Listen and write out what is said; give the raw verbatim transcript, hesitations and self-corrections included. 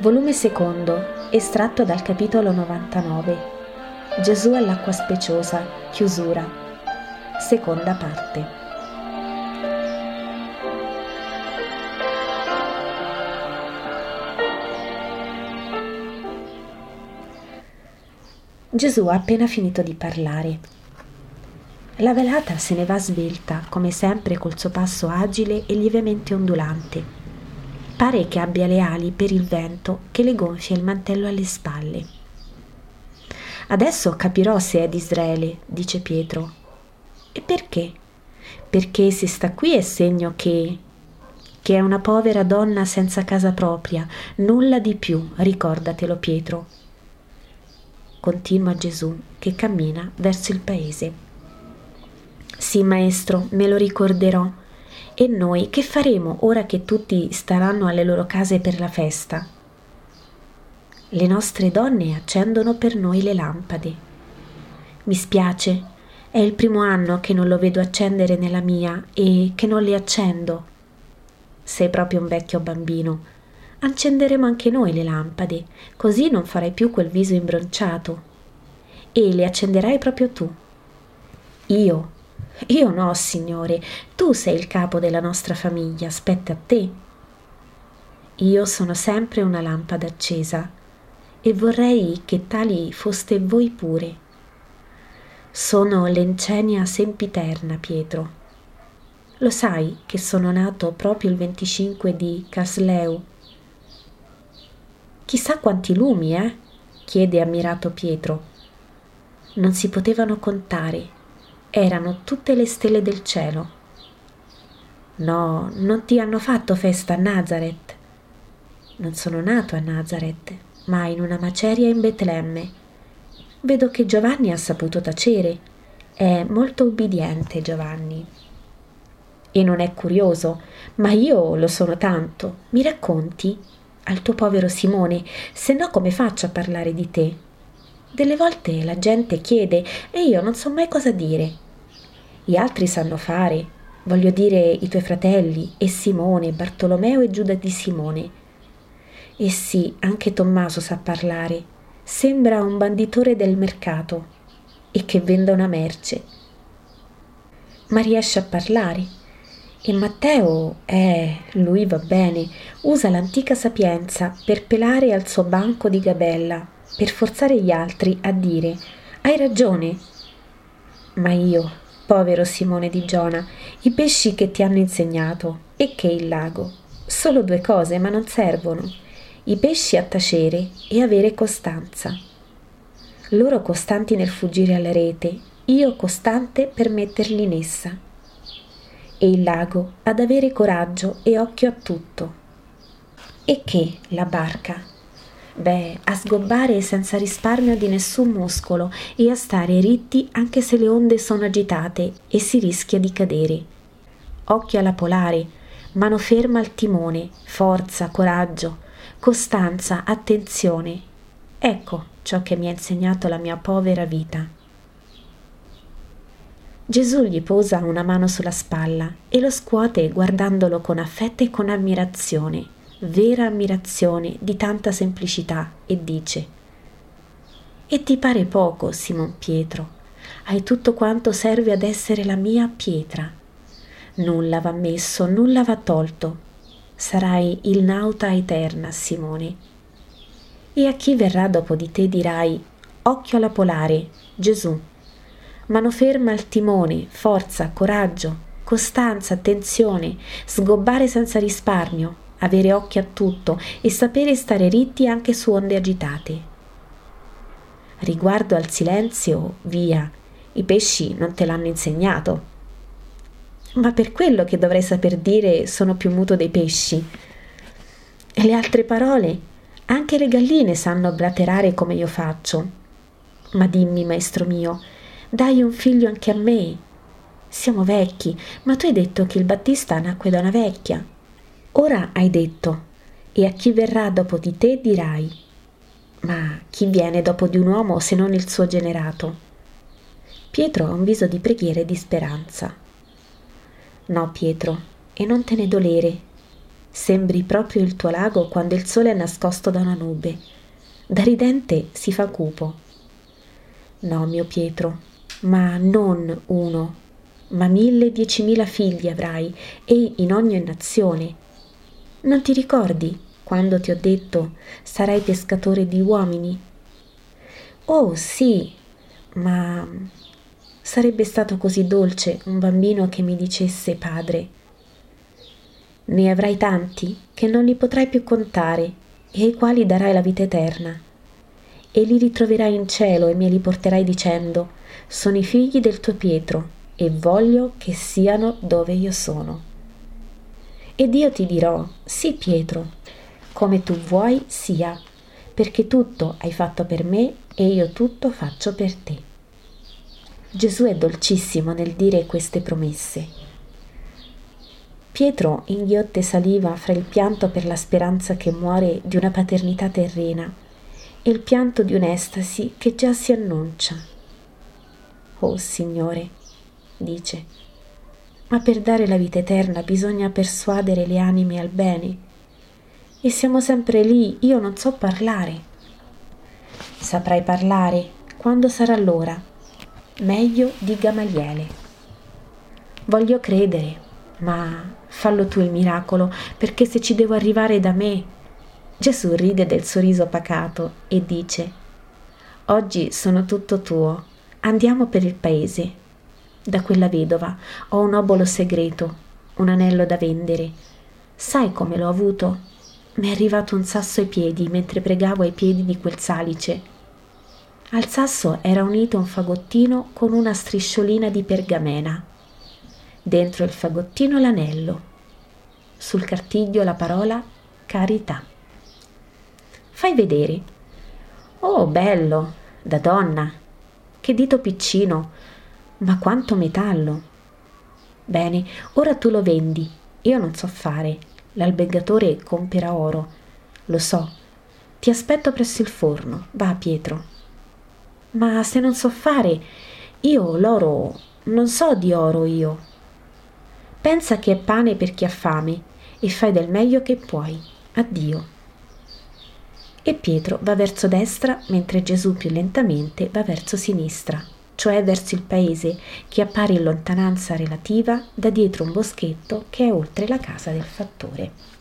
Volume secondo, estratto dal capitolo novantanove. Gesù all'acqua speciosa, chiusura. Seconda parte. Gesù ha appena finito di parlare. La velata se ne va svelta, come sempre col suo passo agile e lievemente ondulante. Pare che abbia le ali per il vento che le gonfia il mantello alle spalle. Adesso capirò se è di Israele, dice Pietro. E perché? Perché se sta qui è segno che... che è una povera donna senza casa propria, nulla di più, ricordatelo Pietro. Continua Gesù che cammina verso il paese. Sì, maestro, me lo ricorderò. E noi che faremo ora che tutti staranno alle loro case per la festa? Le nostre donne accendono per noi le lampade. Mi spiace, è il primo anno che non lo vedo accendere nella mia e che non le accendo. Sei proprio un vecchio bambino. Accenderemo anche noi le lampade, così non farai più quel viso imbronciato. E le accenderai proprio tu. Io? Io no, Signore, tu sei il capo della nostra famiglia, spetta a te. Io sono sempre una lampada accesa e vorrei che tali foste voi pure. Sono l'Encenia sempiterna, Pietro. Lo sai che sono nato proprio il venticinque di Casleu. Chissà quanti lumi, eh? Chiede ammirato Pietro. Non si potevano contare. Erano tutte le stelle del cielo. No, non ti hanno fatto festa a Nazareth. Non sono nato a Nazareth, ma in una maceria in Betlemme. Vedo che Giovanni ha saputo tacere. È molto ubbidiente Giovanni. E non è curioso, ma io lo sono tanto. Mi racconti? Al tuo povero Simone, se no come faccio a parlare di te? Delle volte la gente chiede e io non so mai cosa dire. Gli altri sanno fare, voglio dire i tuoi fratelli, e Simone, Bartolomeo e Giuda di Simone. E sì, anche Tommaso sa parlare, sembra un banditore del mercato e che venda una merce. Ma riesce a parlare. E Matteo, eh, lui va bene, usa l'antica sapienza per pelare al suo banco di gabella, per forzare gli altri a dire «Hai ragione!». Ma io, povero Simone di Giona, i pesci che ti hanno insegnato e che il lago, solo due cose ma non servono, i pesci a tacere e avere costanza. Loro costanti nel fuggire alla rete, io costante per metterli in essa. E il lago ad avere coraggio e occhio a tutto. E che la barca? Beh, a sgobbare senza risparmio di nessun muscolo e a stare ritti anche se le onde sono agitate e si rischia di cadere. Occhio alla polare, mano ferma al timone, forza, coraggio, costanza, attenzione. Ecco ciò che mi ha insegnato la mia povera vita. Gesù gli posa una mano sulla spalla e lo scuote guardandolo con affetto e con ammirazione. Vera ammirazione di tanta semplicità, e dice: e ti pare poco, Simon Pietro? Hai tutto quanto serve ad essere la mia pietra. Nulla va messo, nulla va tolto. Sarai il nauta eterna, Simone. E a chi verrà dopo di te dirai: occhio alla polare, Gesù. Mano ferma al timone, forza, coraggio, costanza, attenzione, sgobbare senza risparmio, avere occhio a tutto e sapere stare ritti anche su onde agitate. Riguardo al silenzio, via, i pesci non te l'hanno insegnato. Ma per quello che dovrei saper dire sono più muto dei pesci. E le altre parole, anche le galline sanno blaterare come io faccio. Ma dimmi, maestro mio, dai un figlio anche a me. Siamo vecchi, ma tu hai detto che il Battista nacque da una vecchia. Ora hai detto, e a chi verrà dopo di te dirai, ma chi viene dopo di un uomo se non il suo generato? Pietro ha un viso di preghiera e di speranza. No, Pietro, e non te ne dolere. Sembri proprio il tuo lago quando il sole è nascosto da una nube. Da ridente si fa cupo. No, mio Pietro, ma non uno, ma mille, diecimila figli avrai, e in ogni nazione. Non ti ricordi quando ti ho detto sarai pescatore di uomini? Oh sì, ma sarebbe stato così dolce un bambino che mi dicesse padre. Ne avrai tanti che non li potrai più contare e ai quali darai la vita eterna. E li ritroverai in cielo e me li porterai dicendo: sono i figli del tuo Pietro e voglio che siano dove io sono. Ed io ti dirò: sì, Pietro, come tu vuoi sia, perché tutto hai fatto per me e io tutto faccio per te. Gesù è dolcissimo nel dire queste promesse. Pietro inghiotte saliva fra il pianto per la speranza che muore di una paternità terrena e il pianto di un'estasi che già si annuncia. «Oh Signore», dice, «ma per dare la vita eterna bisogna persuadere le anime al bene. E siamo sempre lì, io non so parlare». «Saprai parlare quando sarà l'ora, meglio di Gamaliele». «Voglio credere, ma fallo tu il miracolo, perché se ci devo arrivare da me». Gesù ride del sorriso pacato e dice: oggi sono tutto tuo, andiamo per il paese. Da quella vedova ho un obolo segreto, un anello da vendere. Sai come l'ho avuto? Mi è arrivato un sasso ai piedi mentre pregavo ai piedi di quel salice. Al sasso era unito un fagottino con una strisciolina di pergamena. Dentro il fagottino l'anello, sul cartiglio la parola carità. Fai vedere. Oh, bello, da donna, che dito piccino, ma quanto metallo. Bene, ora tu lo vendi, io non so fare, l'albergatore compera oro, lo so, ti aspetto presso il forno, va Pietro. Ma se non so fare, io l'oro, non so di oro io. Pensa che è pane per chi ha fame e fai del meglio che puoi. Addio. E Pietro va verso destra mentre Gesù più lentamente va verso sinistra, cioè verso il paese che appare in lontananza relativa da dietro un boschetto che è oltre la casa del fattore.